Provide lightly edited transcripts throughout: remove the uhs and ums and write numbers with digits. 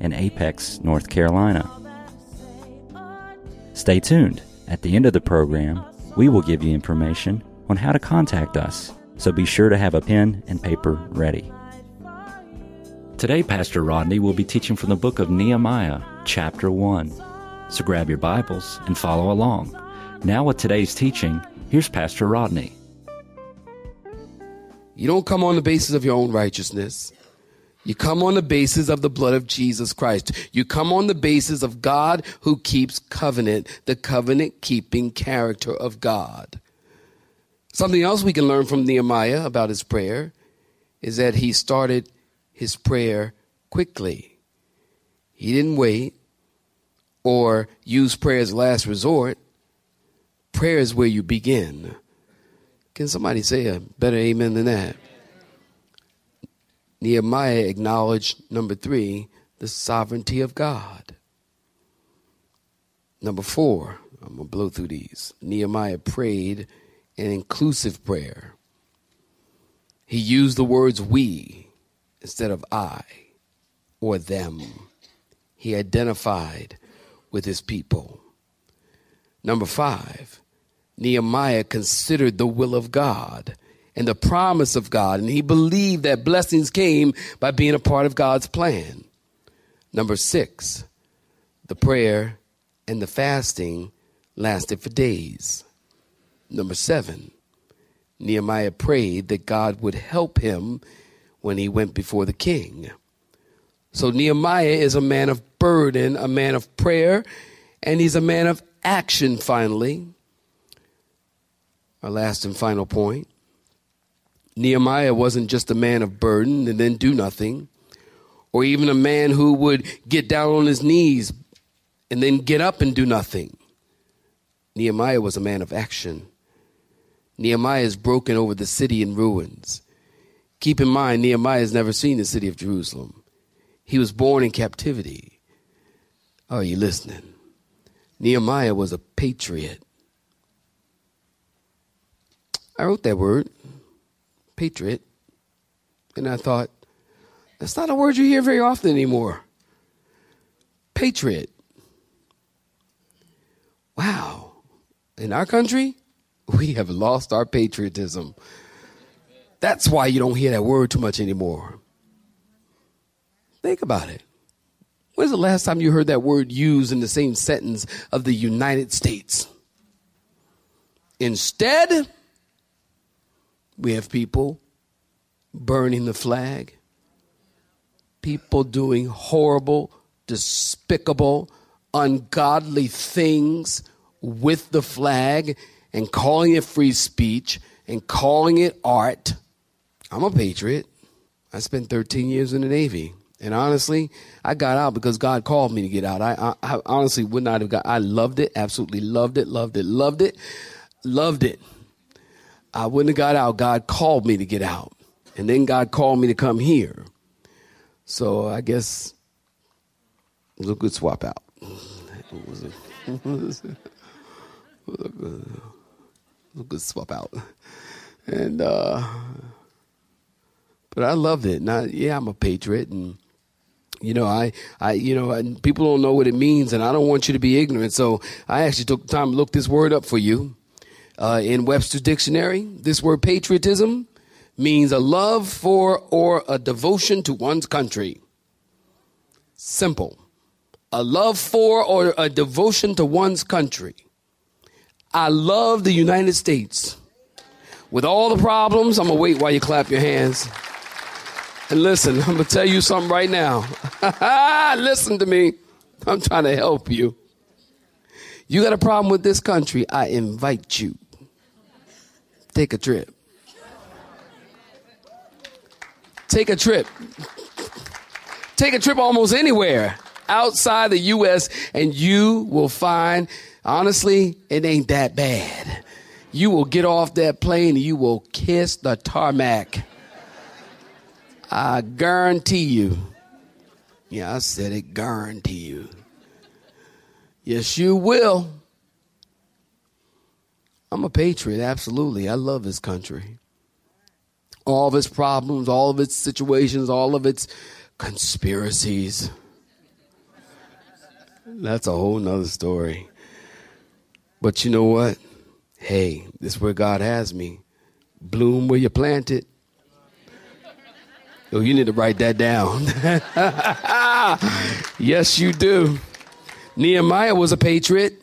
in Apex, North Carolina. Stay tuned. At the end of the program, we will give you information on how to contact us, so be sure to have a pen and paper ready. Today, Pastor Rodney will be teaching from the book of Nehemiah, chapter 1. So grab your Bibles and follow along. Now with today's teaching, here's Pastor Rodney. You don't come on the basis of your own righteousness. You come on the basis of the blood of Jesus Christ. You come on the basis of God who keeps covenant, the covenant-keeping character of God. Something else we can learn from Nehemiah about his prayer is that he started his prayer quickly. He didn't wait or use prayer as last resort. Prayer is where you begin. Can somebody say a better amen than that? Nehemiah acknowledged, number 3, the sovereignty of God. Number 4, I'm going to blow through these. Nehemiah prayed an inclusive prayer. He used the words we instead of I or them. He identified with his people. Number 5, Nehemiah considered the will of God and the promise of God, and he believed that blessings came by being a part of God's plan. Number 6, the prayer and the fasting lasted for days. Number 7, Nehemiah prayed that God would help him when he went before the king. So Nehemiah is a man of burden, a man of prayer, and he's a man of action, finally. Our last and final point. Nehemiah wasn't just a man of burden and then do nothing, or even a man who would get down on his knees and then get up and do nothing. Nehemiah was a man of action. Nehemiah is broken over the city in ruins. Keep in mind, Nehemiah has never seen the city of Jerusalem. He was born in captivity. Are you listening? Nehemiah was a patriot. I wrote that word. Patriot. And I thought, that's not a word you hear very often anymore. Patriot. Wow. In our country, we have lost our patriotism. That's why you don't hear that word too much anymore. Think about it. When's the last time you heard that word used in the same sentence of the United States? Instead, we have people burning the flag, people doing horrible, despicable, ungodly things with the flag and calling it free speech and calling it art. I'm a patriot. I spent 13 years in the Navy. And honestly, I got out because God called me to get out. I honestly would not have got out. I loved it. Absolutely loved it. I wouldn't have got out. God called me to get out. And then God called me to come here. So I guess it was a good swap out. It was a good swap out. And, but I loved it. Now, yeah, I'm a patriot. And, you know, I people don't know what it means. And I don't want you to be ignorant. So I actually took the time to look this word up for you. In Webster's Dictionary, this word patriotism means a love for or a devotion to one's country. Simple. A love for or a devotion to one's country. I love the United States. With all the problems, I'm going to wait while you clap your hands. And listen, I'm going to tell you something right now. Listen to me. I'm trying to help you. You got a problem with this country, I invite you. Take a trip. Take a trip. Take a trip almost anywhere. outside the U.S. and you will find, honestly, it ain't that bad. You will get off that plane and you will kiss the tarmac. I guarantee you. Yeah, I said it, guarantee you. Yes, you will. I'm a patriot, absolutely. I love this country. All of its problems, all of its situations, all of its conspiracies. That's a whole nother story. But you know what? Hey, this is where God has me. Bloom where you plant it. Oh, you need to write that down. Yes, you do. Nehemiah was a patriot,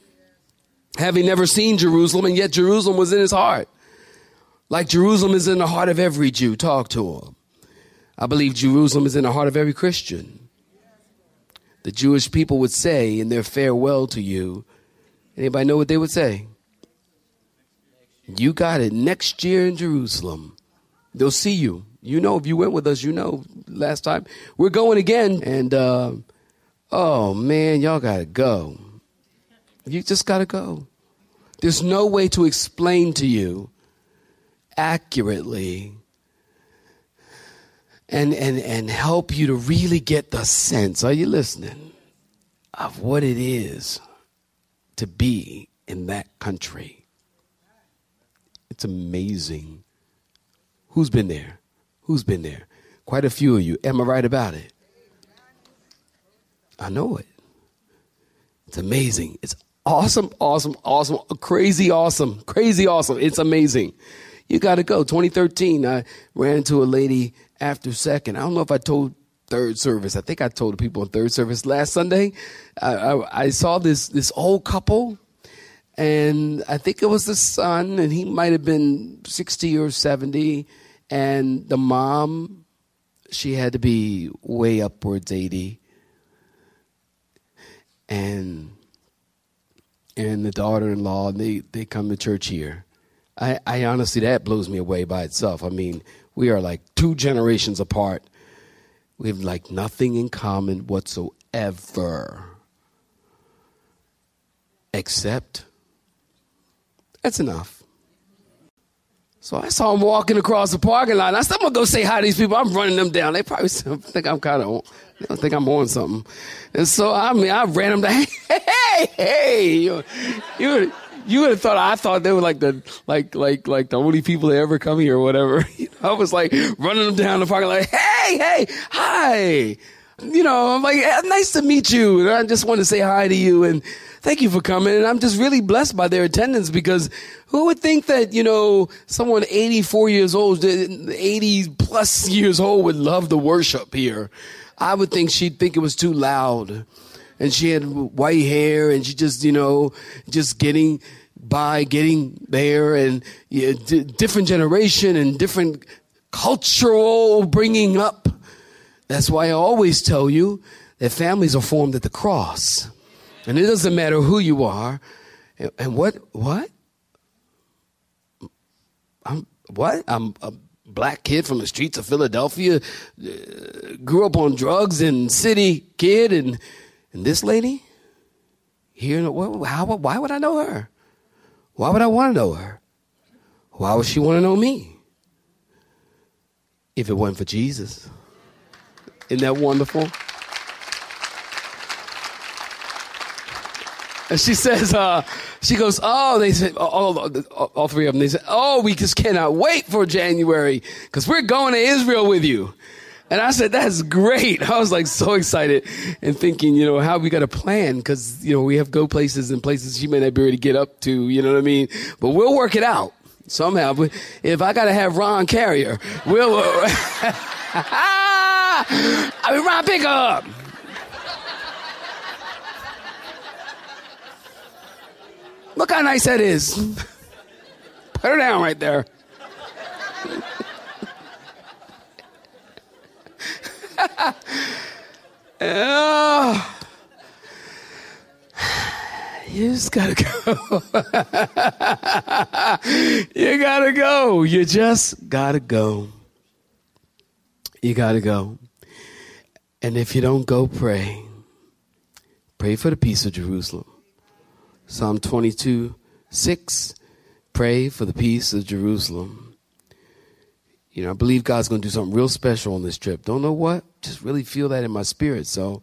having never seen Jerusalem, and yet Jerusalem was in his heart. Like Jerusalem is in the heart of every Jew. Talk to him. I believe Jerusalem is in the heart of every Christian. The Jewish people would say in their farewell to you, anybody know what they would say? You got it next year in Jerusalem. They'll see you. You know, if you went with us, you know, last time. We're going again. And, oh, man, y'all got to go. You just got to go. There's no way to explain to you accurately and help you to really get the sense, are you listening, of what it is to be in that country. It's amazing. Who's been there? Who's been there? Quite a few of you. Am I right about it? I know it. It's amazing. It's awesome, awesome, awesome, crazy awesome, crazy awesome. It's amazing. You got to go. 2013, I ran into a lady after second. I don't know if I told third service. I think I told the people in third service last Sunday. I saw this old couple, and I think it was the son, and he might have been 60 or 70. And the mom, she had to be way upwards 80. And the daughter-in-law, they come to church here. I honestly, that blows me away by itself. I mean, we are like 2 generations apart. We have like nothing in common whatsoever. Except that's enough. So I saw him walking across the parking lot. I said, I'm going to go say hi to these people. I'm running them down. They probably think I'm kind of, they don't think I'm on something. And so, I mean, I ran them down. Hey, you You would have thought I thought they were like the only people that ever come here or whatever. You know, I was like running them down the parking lot, like, hey, hi. You know, I'm like, nice to meet you. And I just want to say hi to you and thank you for coming. And I'm just really blessed by their attendance, because who would think that, you know, someone 84 years old, 80 plus years old would love the worship here? I would think she'd think it was too loud. And she had white hair, and she just, you know, just getting by, getting there, and you know, different generation and different cultural bringing up. That's why I always tell you that families are formed at the cross. And it doesn't matter who you are. And what? I'm a black kid from the streets of Philadelphia, grew up on drugs and city kid, and this lady here, why would I know her? Why would I want to know her? Why would she want to know me? If it wasn't for Jesus. Isn't that wonderful? And she says, she goes, oh, they said, all three of them, they said, oh, we just cannot wait for January because we're going to Israel with you. And I said, that's great. I was like so excited and thinking, you know, how we got to plan, because, you know, we have go places and places she may not be able to get up to, you know what I mean? But we'll work it out somehow. If I got to have Ron Carrier, we'll, I mean, Ron, pick up. Look how nice that is. Put her down right there. Oh, you just gotta go. You gotta go. You just gotta go. You gotta go. And if you don't go, pray. Pray for the peace of Jerusalem. Psalm 22, 6. Pray for the peace of Jerusalem. You know, I believe God's going to do something real special on this trip. Don't know what? Just really feel that in my spirit. So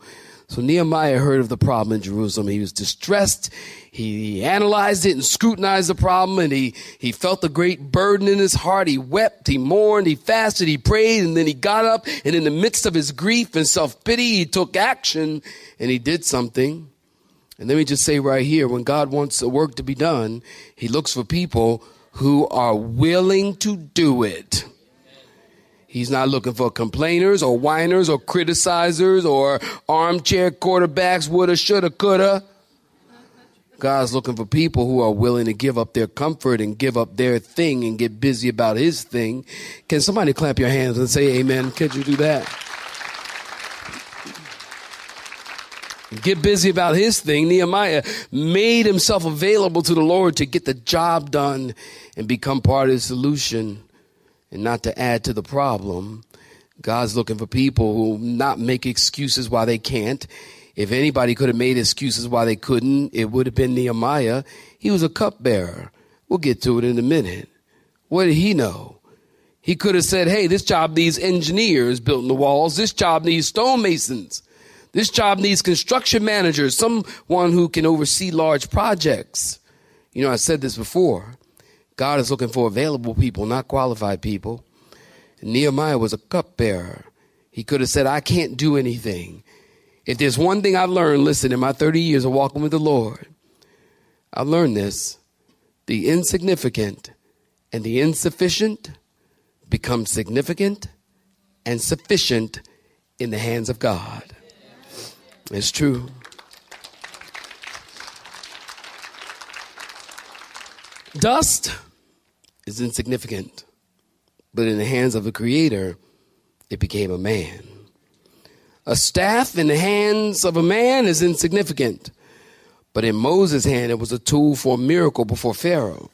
Nehemiah heard of the problem in Jerusalem. He was distressed. He analyzed it and scrutinized the problem, and he felt a great burden in his heart. He wept, he mourned, he fasted, he prayed, and then he got up, and in the midst of his grief and self-pity, he took action, and he did something. And let me just say right here, when God wants a work to be done, he looks for people who are willing to do it. He's not looking for complainers or whiners or criticizers or armchair quarterbacks, woulda, shoulda, coulda. God's looking for people who are willing to give up their comfort and give up their thing and get busy about his thing. Can somebody clap your hands and say amen? Could you do that? Get busy about his thing. Nehemiah made himself available to the Lord to get the job done and become part of the solution. And not to add to the problem, God's looking for people who not make excuses why they can't. If anybody could have made excuses why they couldn't, it would have been Nehemiah. He was a cupbearer. We'll get to it in a minute. What did he know? He could have said, hey, this job needs engineers building the walls. This job needs stonemasons. This job needs construction managers, someone who can oversee large projects. You know, I said this before. God is looking for available people, not qualified people. And Nehemiah was a cupbearer. He could have said, I can't do anything. If there's one thing I've learned, listen, in my 30 years of walking with the Lord, I've learned this. The insignificant and the insufficient become significant and sufficient in the hands of God. It's true. Dust is insignificant, but in the hands of the Creator, it became a man. A staff in the hands of a man is insignificant, but in Moses' hand, it was a tool for a miracle before Pharaoh.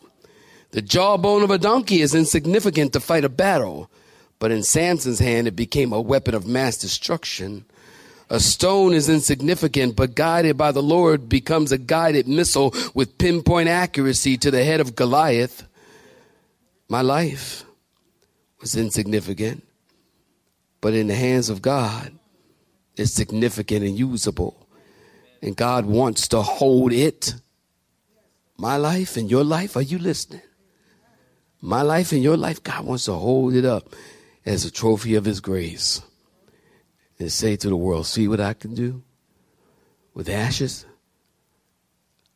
The jawbone of a donkey is insignificant to fight a battle, but in Samson's hand, it became a weapon of mass destruction. A stone is insignificant, but guided by the Lord becomes a guided missile with pinpoint accuracy to the head of Goliath. My life was insignificant, but in the hands of God, it's significant and usable. And God wants to hold it. My life and your life, are you listening? My life and your life, God wants to hold it up as a trophy of his grace. And say to the world, see what I can do with ashes?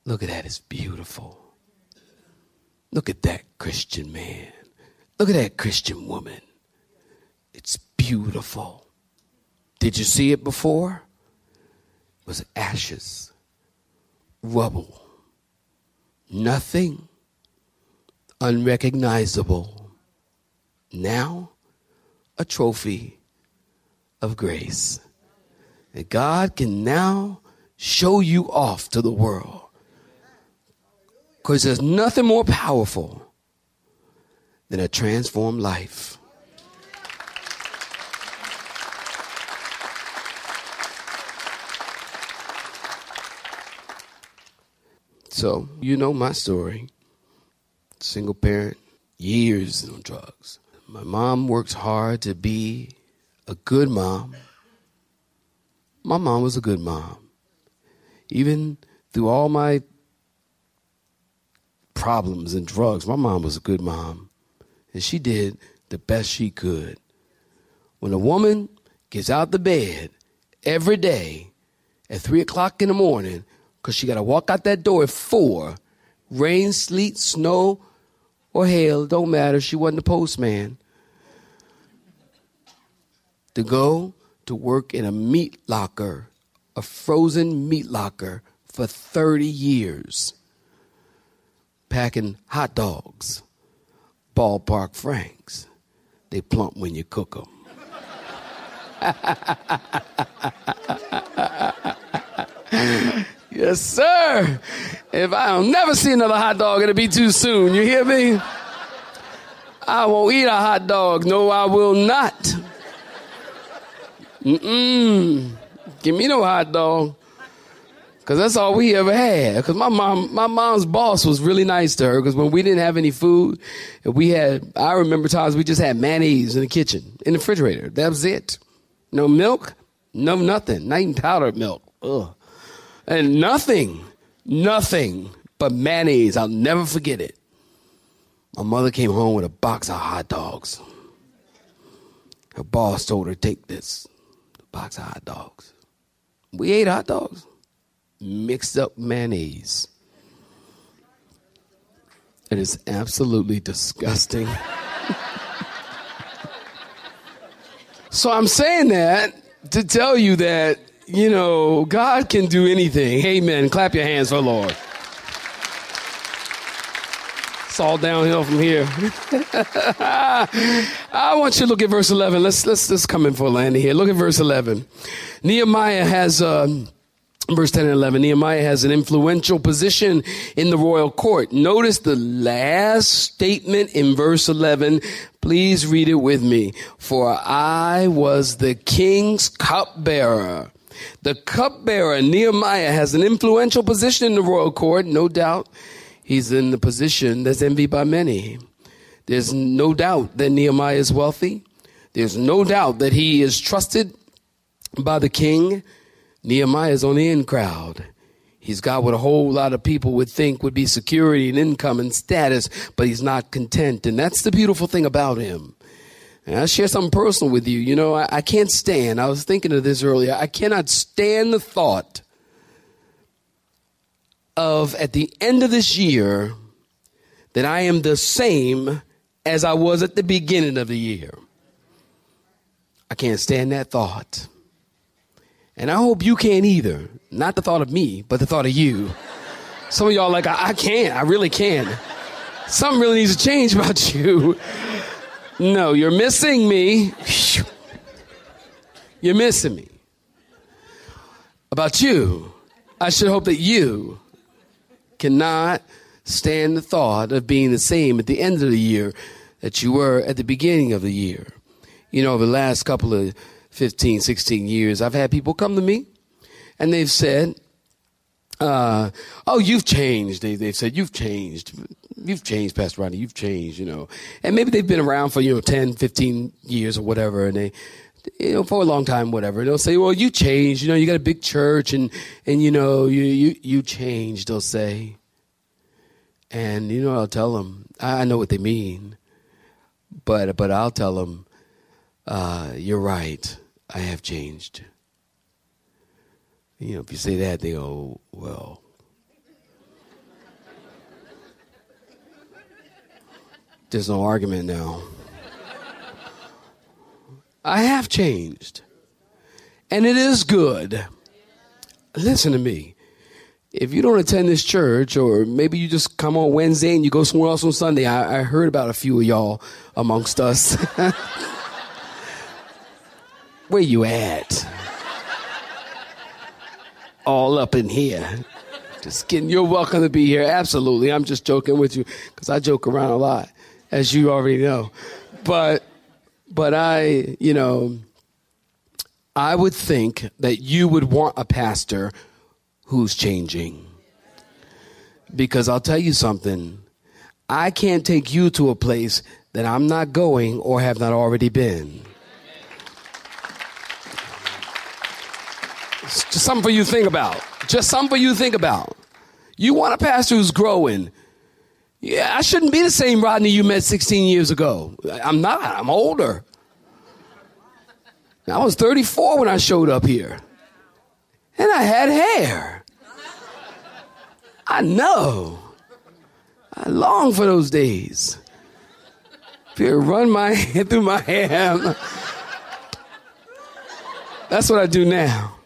Look at that, it's beautiful. Look at that Christian man. Look at that Christian woman. It's beautiful. Did you see it before? It was ashes, rubble, nothing, unrecognizable. Now, a trophy of grace. And God can now show you off to the world. Because there's nothing more powerful than a transformed life. So, you know my story. Single parent, years on drugs. My mom works hard to be a good mom. My mom was a good mom. Even through all my problems and drugs, my mom was a good mom. And she did the best she could. When a woman gets out the bed every day at 3 o'clock in the morning, because she got to walk out that door at 4, rain, sleet, snow, or hail, don't matter, she wasn't the postman, to go to work in a meat locker, a frozen meat locker for 30 years, packing hot dogs, ballpark franks. They plump when you cook them. Yes, sir. If I don't never see another hot dog, it'll be too soon. You hear me? I won't eat a hot dog. No, I will not. Give me no hot dog. Because that's all we ever had. Because my mom's boss was really nice to her. Because when we didn't have any food, I remember times we just had mayonnaise in the kitchen, in the refrigerator. That was it. No milk, no nothing. Not even powdered milk. Ugh. And nothing but mayonnaise. I'll never forget it. My mother came home with a box of hot dogs. Her boss told her, take this box of hot dogs. We ate hot dogs mixed up mayonnaise. It is absolutely disgusting. So I'm saying that to tell you that, you know, God can do anything. Amen. Clap your hands for the Lord. It's all downhill from here. I want you to look at verse 11. Let's come in for a landing here. Look at verse 11. Nehemiah has verse 10 and 11. Nehemiah has an influential position in the royal court. Notice the last statement in verse 11. Please read it with me. For I was the king's cupbearer. The cupbearer Nehemiah has an influential position in the royal court, no doubt. He's in the position that's envied by many. There's no doubt that Nehemiah is wealthy. There's no doubt that he is trusted by the king. Nehemiah is on the in crowd. He's got what a whole lot of people would think would be security and income and status, but he's not content. And that's the beautiful thing about him. And I'll share something personal with you. You know, I can't stand. I was thinking of this earlier. I cannot stand the thought of at the end of this year that I am the same as I was at the beginning of the year. I can't stand that thought. And I hope you can't either. Not the thought of me, but the thought of you. Some of y'all are like, I can't. I really can't. Something really needs to change about you. No, you're missing me. You're missing me. About you, I should hope that you cannot stand the thought of being the same at the end of the year that you were at the beginning of the year. You know, over the last couple of 15, 16 years, I've had people come to me and they've said, oh, you've changed. They've said, you've changed. You've changed, Pastor Rodney. You've changed, you know. And maybe they've been around for, 10, 15 years or whatever, and they, for a long time, whatever. They'll say, well, you changed. You got a big church and you changed, they'll say. And, I'll tell them, I know what they mean. But I'll tell them, you're right. I have changed. If you say that, they go, well. There's no argument now. I have changed, and it is good. Listen to me. If you don't attend this church, or maybe you just come on Wednesday and you go somewhere else on Sunday, I heard about a few of y'all amongst us. Where you at? All up in here. Just kidding. You're welcome to be here. Absolutely. I'm just joking with you because I joke around a lot, as you already know. But I, I would think that you would want a pastor who's changing. Because I'll tell you something. I can't take you to a place that I'm not going or have not already been. It's just something for you to think about. You want a pastor who's growing. Yeah, I shouldn't be the same Rodney you met 16 years ago. I'm not. I'm older. I was 34 when I showed up here. And I had hair. I know. I long for those days. If you run my hand through my hair. That's what I do now.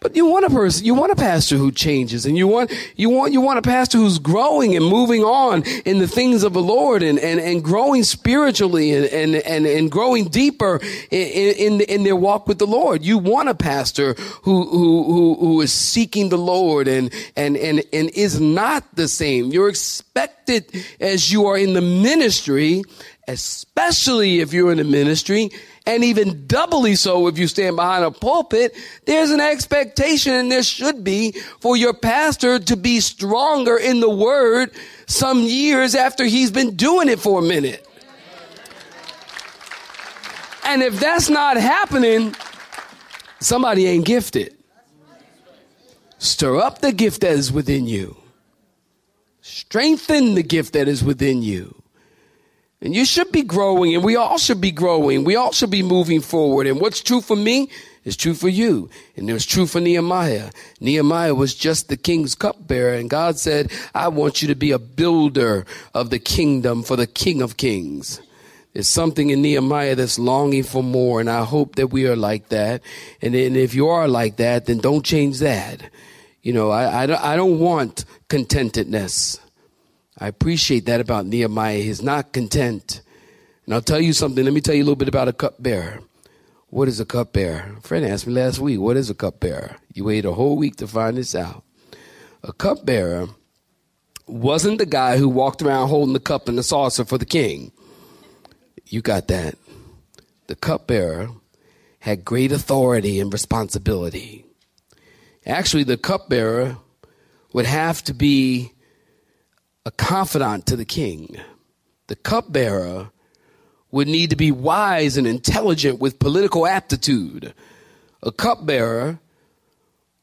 But you want a person, you want a pastor who changes, and you want a pastor who's growing and moving on in the things of the Lord and growing spiritually and growing deeper in their walk with the Lord. You want a pastor who is seeking the Lord and is not the same. You're expected as you are in the ministry, especially if you're in the ministry, and even doubly so if you stand behind a pulpit, there's an expectation, and there should be, for your pastor to be stronger in the word some years after he's been doing it for a minute. And if that's not happening, somebody ain't gifted. Stir up the gift that is within you. Strengthen the gift that is within you. And you should be growing, and we all should be growing. We all should be moving forward. And what's true for me is true for you. And it was true for Nehemiah. Nehemiah was just the king's cupbearer. And God said, I want you to be a builder of the kingdom for the King of Kings. There's something in Nehemiah that's longing for more. And I hope that we are like that. And then if you are like that, then don't change that. You know, I don't want contentedness. I appreciate that about Nehemiah. He's not content. And I'll tell you something. Let me tell you a little bit about a cupbearer. What is a cupbearer? A friend asked me last week, what is a cupbearer? You waited a whole week to find this out. A cupbearer wasn't the guy who walked around holding the cup and the saucer for the king. You got that. The cupbearer had great authority and responsibility. Actually, the cupbearer would have to be a confidant to the king. The cupbearer would need to be wise and intelligent with political aptitude. A cupbearer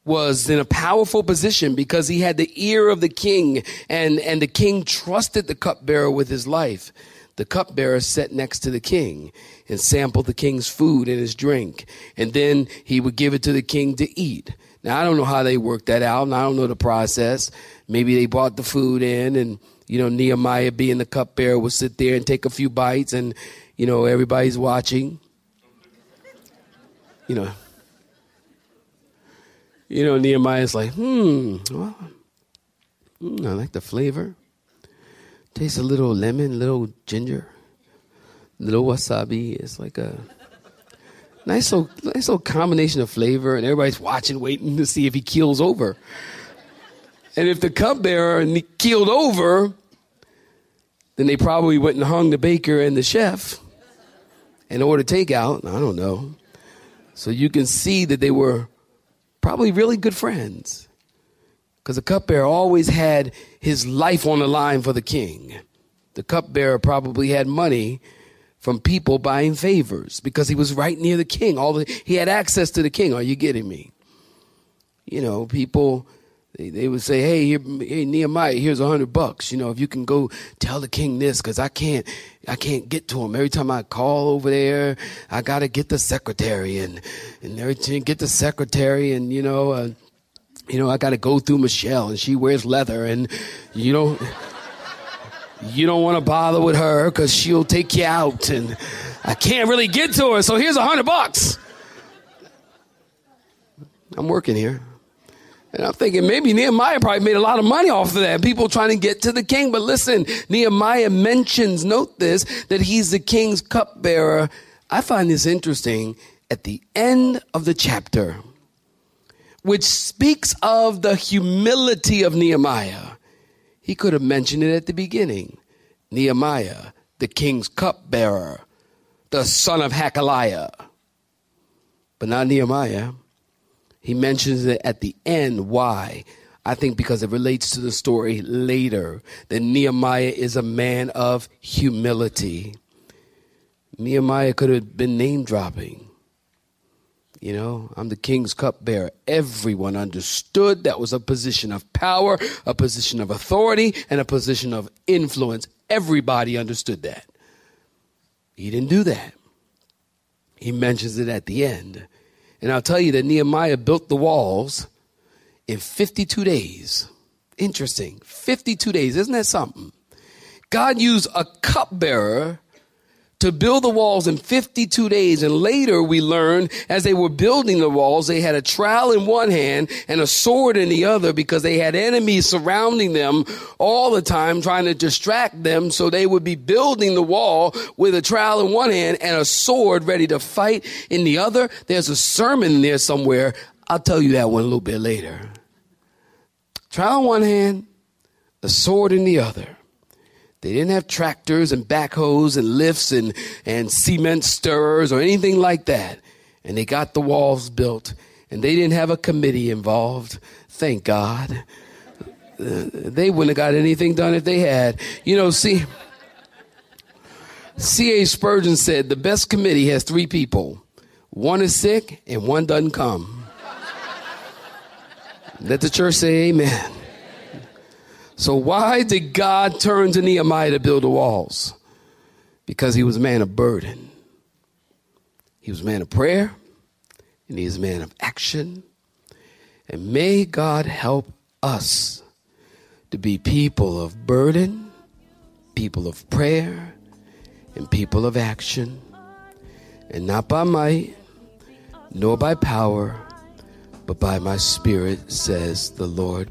was in a powerful position because he had the ear of the king, and the king trusted the cupbearer with his life. The cupbearer sat next to the king and sampled the king's food and his drink, and then he would give it to the king to eat. Now, I don't know how they worked that out, and I don't know the process. Maybe they brought the food in, and, you know, Nehemiah, being the cupbearer, would sit there and take a few bites, and, you know, everybody's watching. You know, Nehemiah's like, well, I like the flavor. Tastes a little lemon, little ginger, little wasabi. It's like a nice little combination of flavor, and everybody's watching, waiting to see if he keels over. And if the cupbearer keeled over, then they probably went and hung the baker and the chef and ordered takeout. I don't know. So you can see that they were probably really good friends, because the cupbearer always had his life on the line for the king. The cupbearer probably had money from people buying favors because he was right near the king. He had access to the king. Are you getting me? You know, people, they would say, hey, Nehemiah, here's $100. You know, if you can go tell the king this, because I can't get to him. Every time I call over there, I got to get the secretary and you know, I got to go through Michelle, and she wears leather, and you don't want to bother with her because she'll take you out, and I can't really get to her, so here's $100. I'm working here. And I'm thinking maybe Nehemiah probably made a lot of money off of that. People trying to get to the king. But listen, Nehemiah mentions, note this, that he's the king's cupbearer. I find this interesting at the end of the chapter, which speaks of the humility of Nehemiah. He could have mentioned it at the beginning. Nehemiah, the king's cupbearer, the son of Hakaliah. But not Nehemiah. He mentions it at the end. Why? I think because it relates to the story later, that Nehemiah is a man of humility. Nehemiah could have been name dropping. You know, I'm the king's cupbearer. Everyone understood that was a position of power, a position of authority, and a position of influence. Everybody understood that. He didn't do that. He mentions it at the end. And I'll tell you that Nehemiah built the walls in 52 days. Interesting. 52 days. Isn't that something? God used a cupbearer to build the walls in 52 days. And later we learned, as they were building the walls, they had a trowel in one hand and a sword in the other, because they had enemies surrounding them all the time trying to distract them. So they would be building the wall with a trowel in one hand and a sword ready to fight in the other. There's a sermon in there somewhere. I'll tell you that one a little bit later. Trowel in one hand, a sword in the other. They didn't have tractors and backhoes and lifts and cement stirrers or anything like that. And they got the walls built, and they didn't have a committee involved. Thank God. They wouldn't have got anything done if they had. You know, see, C.H. Spurgeon said the best committee has three people. One is sick and one doesn't come. Let the church say amen. So why did God turn to Nehemiah to build the walls? Because he was a man of burden. He was a man of prayer, and he was a man of action. And may God help us to be people of burden, people of prayer, and people of action. And not by might, nor by power, but by my Spirit, says the Lord.